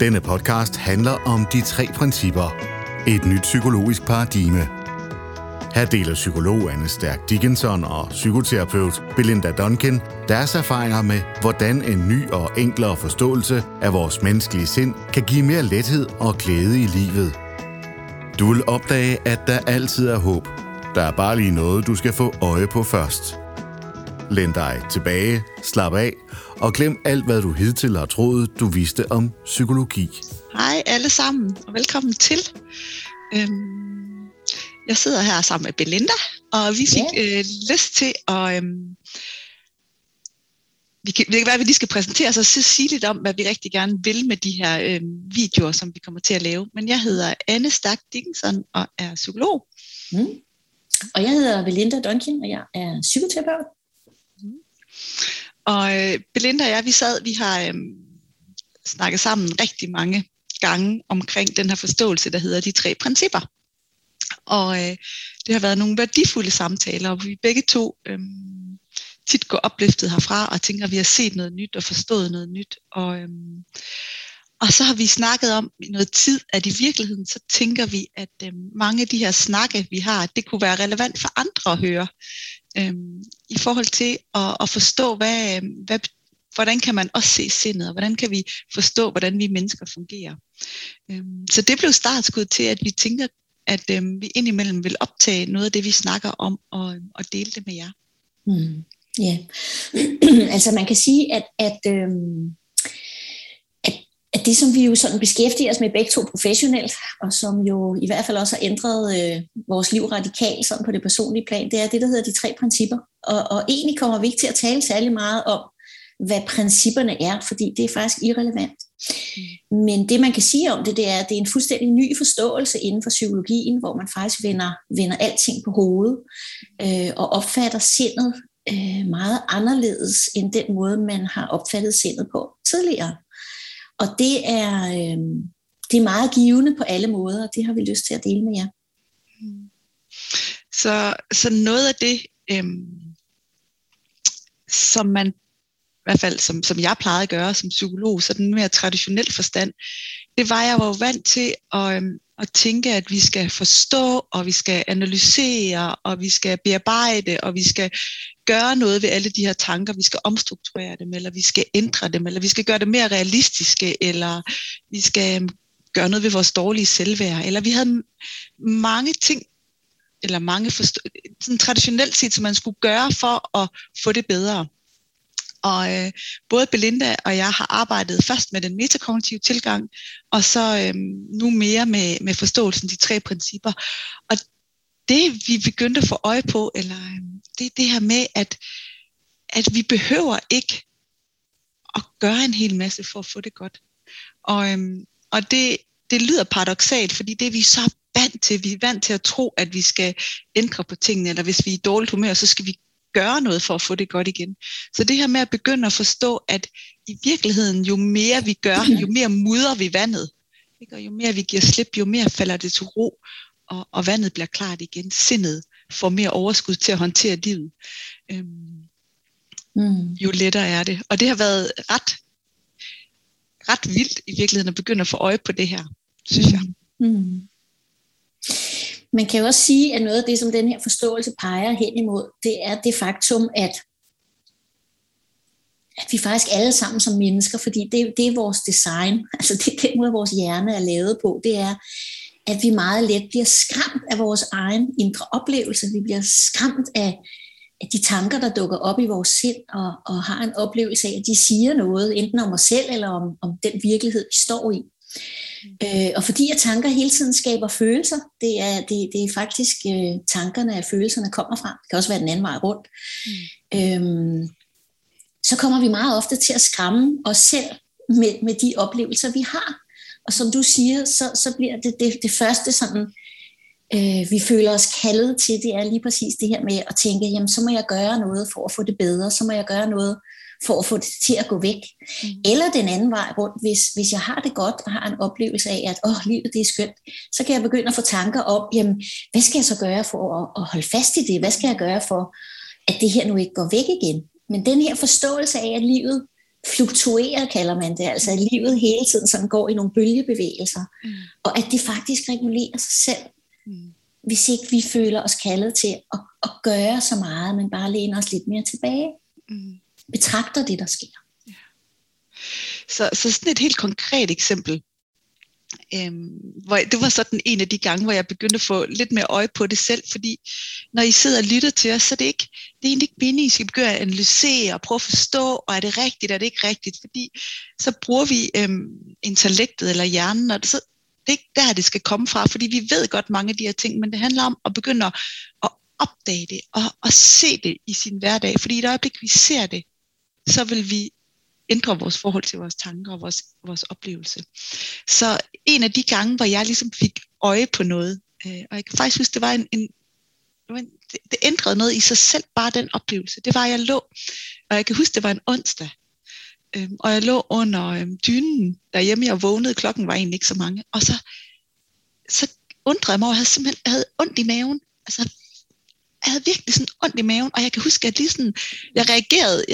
Denne podcast handler om de 3 principper. Et nyt psykologisk paradigme. Her deler psykolog Anne Stærk Dickinson og psykoterapeut Belinda Donkin deres erfaringer med, hvordan en ny og enklere forståelse af vores menneskelige sind kan give mere lethed og glæde i livet. Du vil opdage, at der altid er håb. Der er bare lige noget, du skal få øje på først. Læn dig tilbage, slap af og glem alt, hvad du hidtil har troet, du vidste om psykologi. Hej alle sammen og velkommen til. Jeg sidder her sammen med Belinda, og vi fik lyst til at... Vi kan være, at vi lige skal præsentere os og sige lidt om, hvad vi rigtig gerne vil med de her videoer, som vi kommer til at lave. Men jeg hedder Anne Stærk Dickinson og er psykolog. Mm. Og jeg hedder Belinda Donkin, og jeg er psykoterapeut. Mm. Og Belinda og jeg, vi har snakket sammen rigtig mange gange omkring den her forståelse, der hedder de 3 principper. Og det har været nogle værdifulde samtaler, og vi begge to tit går opløftet herfra og tænker, at vi har set noget nyt og forstået noget nyt. Og så har vi snakket om i noget tid, at i virkeligheden så tænker vi, at mange af de her snakke, vi har, det kunne være relevant for andre at høre. I forhold til at forstå, hvordan kan man også se sindet, og hvordan kan vi forstå, hvordan vi mennesker fungerer. Så det blev startskuddet til, at vi tænker, at vi indimellem vil optage noget af det, vi snakker om, og dele det med jer. Mm. Ja, altså man kan sige, at det, som vi jo sådan beskæftiger os med begge to professionelt, og som jo i hvert fald også har ændret vores liv radikalt sådan på det personlige plan, det er det, der hedder de 3 principper. Og egentlig kommer vi ikke til at tale særlig meget om, hvad principperne er, fordi det er faktisk irrelevant. Men det, man kan sige om det, det er, at det er en fuldstændig ny forståelse inden for psykologien, hvor man faktisk vender alting på hovedet og opfatter sindet meget anderledes end den måde, man har opfattet sindet på tidligere. Og det er meget givende på alle måder, og det har vi lyst til at dele med jer. Så noget af det, som man i hvert fald som jeg plejede at gøre som psykolog, så den mere traditionel forstand, det var jeg jo vant til at tænke, at vi skal forstå, og vi skal analysere, og vi skal bearbejde, og vi skal gøre noget ved alle de her tanker, vi skal omstrukturere dem, eller vi skal ændre dem, eller vi skal gøre det mere realistiske, eller vi skal gøre noget ved vores dårlige selvværd, eller vi havde mange ting, eller mange sådan traditionelt set, som man skulle gøre for at få det bedre. Og både Belinda og jeg har arbejdet først med den metakognitive tilgang, og så nu mere med forståelsen af de 3 principper. Og det vi begyndte at få øje på, det er det her med, at vi behøver ikke at gøre en hel masse for at få det godt. Og det lyder paradoksalt, fordi det vi så vant til, vi er vant til at tro, at vi skal ændre på tingene, eller hvis vi er i dårligt humør, så skal vi gøre noget for at få det godt igen. Så det her med at begynde at forstå, at i virkeligheden, jo mere vi gør, jo mere mudrer vi vandet. Ikke? Og jo mere vi giver slip, jo mere falder det til ro, og vandet bliver klart igen. Sindet får mere overskud til at håndtere livet. Jo lettere er det. Og det har været ret vildt i virkeligheden at begynde at få øje på det her, synes jeg. Mm. Man kan jo også sige, at noget af det, som den her forståelse peger hen imod, det er det faktum, at vi faktisk alle sammen som mennesker, fordi det er vores design, altså det er den måde, vores hjerne er lavet på, det er, at vi meget let bliver skræmt af vores egen indre oplevelse. Vi bliver skræmt af de tanker, der dukker op i vores sind, og har en oplevelse af, at de siger noget, enten om os selv eller om den virkelighed, vi står i. Og fordi at tanker hele tiden skaber følelser, det er faktisk tankerne, at følelserne kommer fra. Det kan også være den anden vej rundt. Så kommer vi meget ofte til at skræmme os selv med de oplevelser, vi har. Og som du siger, så bliver det første sådan, vi føler os kaldet til, det er lige præcis det her med at tænke, jamen så må jeg gøre noget for at få det bedre, så må jeg gøre noget for at få det til at gå væk. Eller den anden vej rundt, hvis jeg har det godt, og har en oplevelse af, at livet det er skønt, så kan jeg begynde at få tanker om, jamen, hvad skal jeg så gøre for at holde fast i det? Hvad skal jeg gøre for at det her nu ikke går væk igen. Men den her forståelse af, at livet fluktuerer, kalder man det, altså at livet hele tiden sådan går i nogle bølgebevægelser, og at det faktisk regulerer sig selv, hvis ikke vi føler os kaldet til at gøre så meget, men bare læner os lidt mere tilbage, betragter det, der sker. Ja. Så sådan et helt konkret eksempel, det var sådan en af de gange, hvor jeg begyndte at få lidt mere øje på det selv, fordi når I sidder og lytter til os, så det er egentlig ikke meningen, I skal begynde at analysere og prøve at forstå, og er det rigtigt, er det ikke rigtigt, fordi så bruger vi intellektet eller hjernen, og så det er ikke der, det skal komme fra, fordi vi ved godt mange af de her ting, men det handler om at begynde at opdage det, og se det i sin hverdag, fordi i et øjeblik, vi ser det, så vil vi ændre vores forhold til vores tanker og vores oplevelse. Så en af de gange, hvor jeg ligesom fik øje på noget, og jeg kan faktisk huske, det var det ændrede noget i sig selv, bare den oplevelse. Det var, jeg lå, og jeg kan huske, det var en onsdag, og jeg lå under dynen derhjemme, jeg vågnede, klokken var egentlig ikke så mange, og så undrede jeg mig, og jeg havde ondt i maven, altså jeg havde virkelig sådan ondt i maven, og jeg kan huske, at jeg reagerede,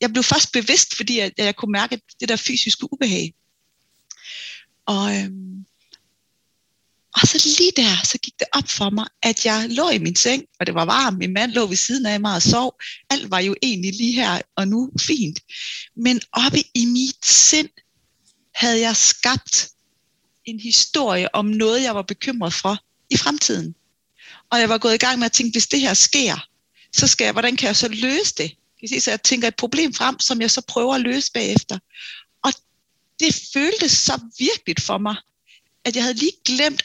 jeg blev først bevidst, fordi jeg kunne mærke det der fysiske ubehag. Og så lige der, så gik det op for mig, at jeg lå i min seng, og det var varmt. Min mand lå ved siden af mig og sov. Alt var jo egentlig lige her og nu fint. Men oppe i mit sind havde jeg skabt en historie om noget, jeg var bekymret for i fremtiden. Og jeg var gået i gang med at tænke, hvis det her sker, så hvordan kan jeg så løse det? Så jeg tænker et problem frem, som jeg så prøver at løse bagefter. Og det føltes så virkeligt for mig, at jeg havde lige glemt,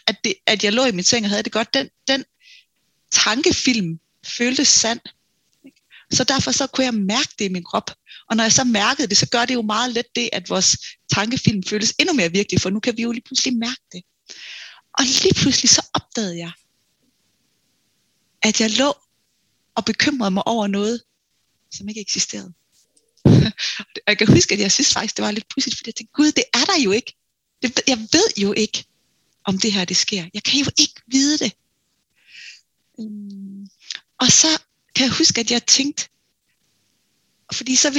at jeg lå i min seng og havde det godt. Den tankefilm føltes sand. Så derfor så kunne jeg mærke det i min krop. Og når jeg så mærkede det, så gør det jo meget let det, at vores tankefilm føles endnu mere virkelig, for nu kan vi jo lige pludselig mærke det. Og lige pludselig så opdagede jeg, at jeg lå og bekymrede mig over noget, som ikke eksisterede. Og jeg kan huske, at jeg synes faktisk, det var lidt pudsigt, fordi jeg tænkte, Gud, det er der jo ikke. Jeg ved jo ikke, om det her, det sker. Jeg kan jo ikke vide det. Og så kan jeg huske, at jeg tænkte, fordi så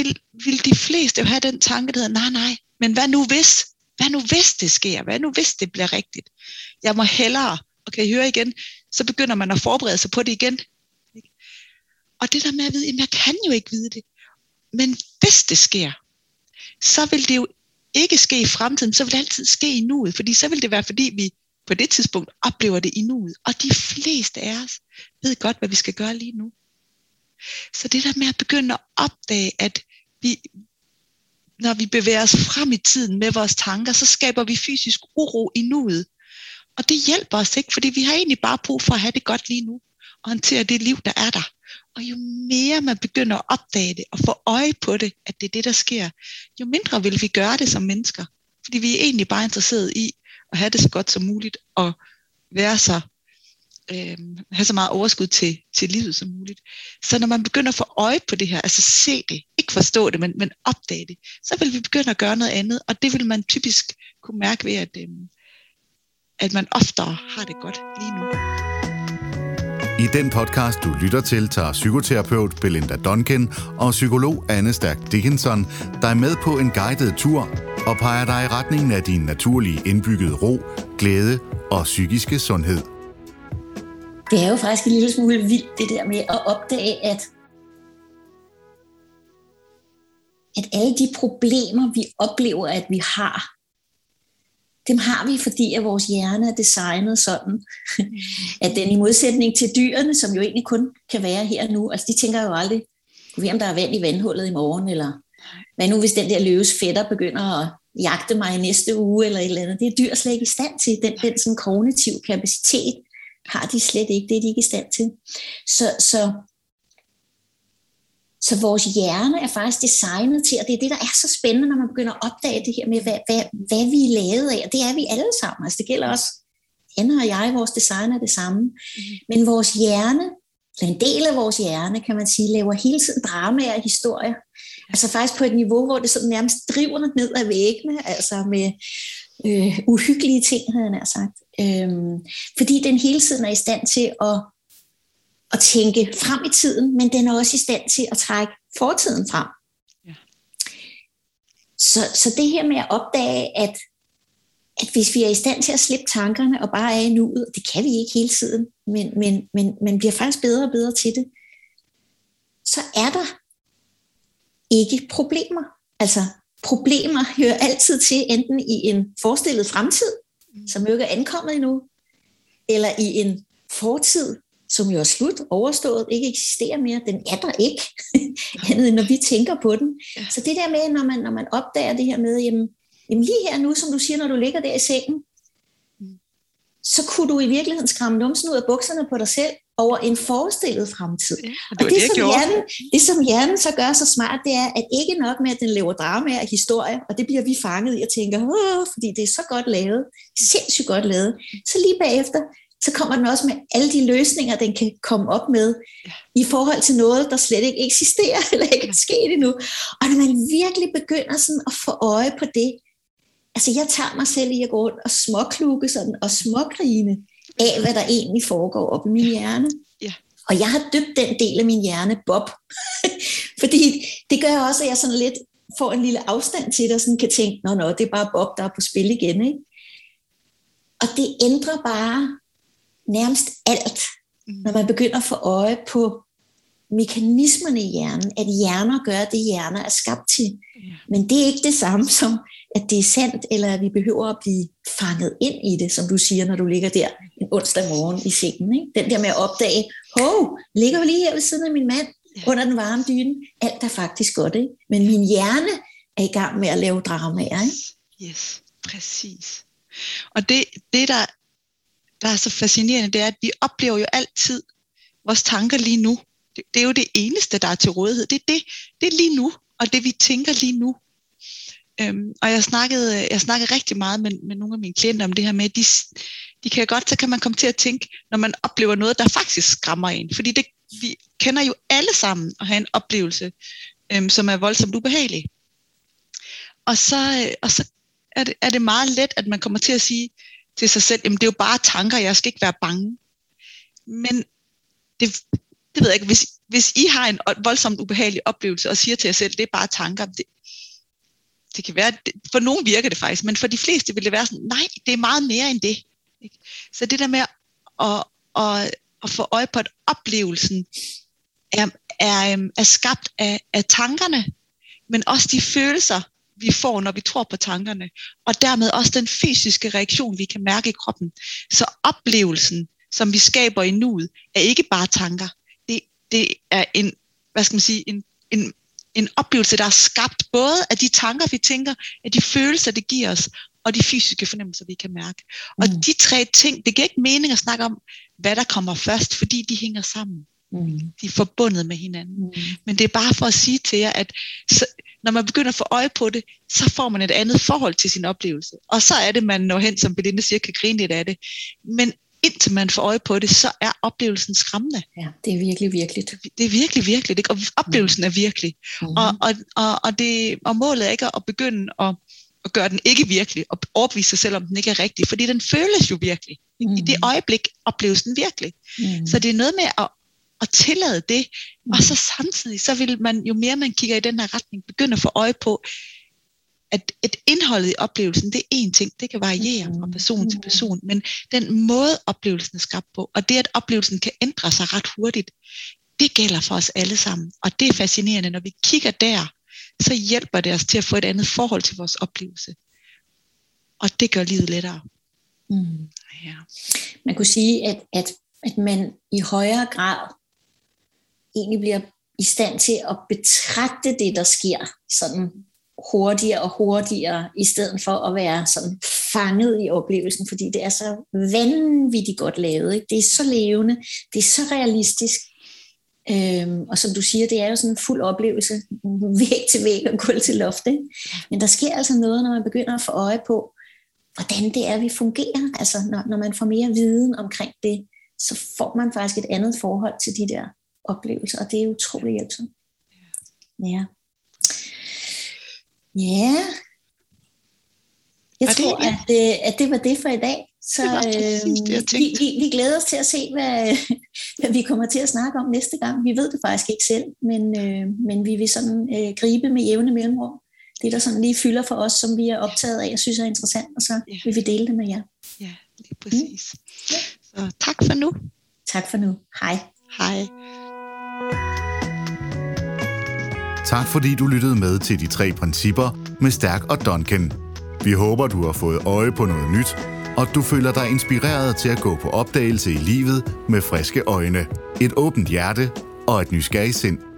ville de fleste jo have den tanke, der hedder, nej, men hvad nu hvis? Hvad nu hvis det sker? Hvad nu hvis det bliver rigtigt? Jeg må hellere, og kan I høre igen, så begynder man at forberede sig på det igen. Og det der med at vide, at jeg kan jo ikke vide det. Men hvis det sker, så vil det jo ikke ske i fremtiden, så vil det altid ske i nuet. Fordi så vil det være, fordi vi på det tidspunkt oplever det i nuet. Og de fleste af os ved godt, hvad vi skal gøre lige nu. Så det der med at begynde at opdage, at vi, når vi bevæger os frem i tiden med vores tanker, så skaber vi fysisk uro i nuet. Og det hjælper os ikke, fordi vi har egentlig bare brug for at have det godt lige nu. Og håndtere det liv, der er der. Og jo mere man begynder at opdage det, og få øje på det, at det er det, der sker, jo mindre vil vi gøre det som mennesker. Fordi vi er egentlig bare interesserede i at have det så godt som muligt, og være så, have så meget overskud til livet som muligt. Så når man begynder at få øje på det her, altså se det, ikke forstå det, men opdage det, så vil vi begynde at gøre noget andet, og det vil man typisk kunne mærke ved, at man oftere har det godt lige nu. I den podcast, du lytter til, tager psykoterapeut Belinda Donkin og psykolog Anne Stærk Dickinson dig med på en guided tur og peger dig i retningen af din naturlige indbyggede ro, glæde og psykiske sundhed. Det er jo faktisk en lille smule vildt, det der med at opdage, at alle de problemer, vi oplever, at vi har, dem har vi, fordi at vores hjerne er designet sådan, at den i modsætning til dyrene, som jo egentlig kun kan være her nu, altså de tænker jo aldrig, om der er vand i vandhullet i morgen, eller hvad nu, hvis den der løves fætter begynder at jagte mig i næste uge, eller et eller andet. Det er dyr slet ikke i stand til. Den sådan kognitive kapacitet har de slet ikke. Det er de ikke i stand til. Så vores hjerne er faktisk designet til, og det er det, der er så spændende, når man begynder at opdage det her med, hvad vi er lavet af. Og det er vi alle sammen. Altså det gælder også, Anne og jeg, vores design er det samme. Men vores hjerne, eller en del af vores hjerne, kan man sige, laver hele tiden dramaer og historier. Altså faktisk på et niveau, hvor det sådan nærmest driver ned ad væggene, altså med uhyggelige ting, havde jeg nær sagt. Fordi den hele tiden er i stand til at at tænke frem i tiden, men den er også i stand til at trække fortiden frem. Ja. Så det her med at opdage, at hvis vi er i stand til at slippe tankerne og bare er i nuet, det kan vi ikke hele tiden, men man bliver faktisk bedre og bedre til det, så er der ikke problemer. Altså problemer hører altid til enten i en forestillet fremtid, som jo ikke er ankommet endnu, eller i en fortid, som jo er slut, overstået, ikke eksisterer mere. Den er der ikke, andet end når vi tænker på den. Så det der med, når man opdager det her med, jamen lige her nu, som du siger, når du ligger der i sengen, så kunne du i virkeligheden skræmme numsen ud af bukserne på dig selv over en forestillet fremtid. Ja, og det, som hjernen så gør så smart, det er, at ikke nok med, at den laver dramaer og historier, og det bliver vi fanget i og tænker, fordi det er så godt lavet, sindssygt godt lavet. Så lige bagefter, så kommer den også med alle de løsninger, den kan komme op med, i forhold til noget, der slet ikke eksisterer, eller ikke er sket endnu. Og når man virkelig begynder sådan at få øje på det, altså jeg tager mig selv i at gå rundt og småklukke sådan, og smågrine af, hvad der egentlig foregår op i min hjerne. Ja. Og jeg har døbt den del af min hjerne Bob. Fordi det gør også, at jeg sådan lidt får en lille afstand til det, og sådan kan tænke, nå, det er bare Bob, der er på spil igen. Ikke? Og det ændrer bare nærmest alt, når man begynder at få øje på mekanismerne i hjernen, at hjerner gør det, hjerner er skabt til. Men det er ikke det samme som, at det er sandt, eller at vi behøver at blive fanget ind i det, som du siger, når du ligger der en onsdag morgen i sengen. Ikke? Den der med at opdage, ligger jo lige her ved siden af min mand, under den varme dyne, alt er faktisk godt. Ikke? Men min hjerne er i gang med at lave dramaer. Ikke? Yes, præcis. Og det der er så fascinerende, det er, at vi oplever jo altid vores tanker lige nu. Det er jo det eneste, der er til rådighed. Det er lige nu, og det vi tænker lige nu. Og jeg snakkede rigtig meget med nogle af mine klienter om det her med, at så kan man komme til at tænke, når man oplever noget, der faktisk skræmmer en. Fordi vi kender jo alle sammen at have en oplevelse, som er voldsomt ubehagelig. Og så er det meget let, at man kommer til at sige til sig selv, jamen det er jo bare tanker, jeg skal ikke være bange. Men det ved jeg ikke, hvis I har en voldsomt ubehagelig oplevelse og siger til jer selv, det er bare tanker, det kan være, for nogen virker det faktisk, men for de fleste vil det være sådan, nej, det er meget mere end det. Ikke? Så det der med at få øje på, at oplevelsen er skabt af tankerne, men også de følelser, vi får, når vi tror på tankerne, og dermed også den fysiske reaktion, vi kan mærke i kroppen. Så oplevelsen, som vi skaber i nuet, er ikke bare tanker. Det er en, hvad skal man sige, en oplevelse, der er skabt både af de tanker, vi tænker, af de følelser, det giver os, og de fysiske fornemmelser, vi kan mærke. Og de tre ting, det giver ikke mening at snakke om, hvad der kommer først, fordi de hænger sammen. De er forbundet med hinanden. Men det er bare for at sige til jer, at så, når man begynder at få øje på det, så får man et andet forhold til sin oplevelse. Og så er det, man når hen, som Belinda siger, kan grine lidt af det. Men indtil man får øje på det, så er oplevelsen skræmmende. Ja, det er virkelig, virkelig. Det er virkelig, virkelig. Ikke? Og oplevelsen er virkelig. Og målet er ikke at begynde at gøre den ikke virkelig, og overbevise sig selv, om den ikke er rigtig. Fordi den føles jo virkelig. I det øjeblik opleves den virkelig. Så det er noget med at tillade det. Og så samtidig, så vil man, jo mere man kigger i den her retning, begynde at få øje på, at indholdet i oplevelsen, det er én ting, det kan variere fra person til person, men den måde oplevelsen er skabt på, og det at oplevelsen kan ændre sig ret hurtigt, det gælder for os alle sammen, og det er fascinerende, når vi kigger der, så hjælper det os til at få et andet forhold til vores oplevelse, og det gør livet lettere. Ja. Man kunne sige, at man i højere grad egentlig bliver i stand til at betragte det, der sker, sådan hurtigere og hurtigere, i stedet for at være sådan fanget i oplevelsen, fordi det er så vanvittigt godt lavet. Ikke? Det er så levende, det er så realistisk. Og som du siger, det er jo sådan en fuld oplevelse, væg til væg og gulv til loft. Ikke? Men der sker altså noget, når man begynder at få øje på, hvordan det er, vi fungerer. Altså når man får mere viden omkring det, så får man faktisk et andet forhold til de der oplevelser, og det er utroligt hjælpsomt. Ja. Ja, jeg tror, at det var det for i dag. Så vi glæder os til at se, hvad vi kommer til at snakke om næste gang. Vi ved det faktisk ikke selv, men vi vil sådan gribe med jævne mellemrum. Det, der sådan lige fylder for os, som vi er optaget af og synes er interessant, og så vil vi dele det med jer. Ja, lige præcis. Ja. Så tak for nu. Tak for nu. Hej. Hej. Tak fordi du lyttede med til De 3 Principper med Stærk og Donkin. Vi håber, du har fået øje på noget nyt, og du føler dig inspireret til at gå på opdagelse i livet med friske øjne, et åbent hjerte og et nysgerrigt sind.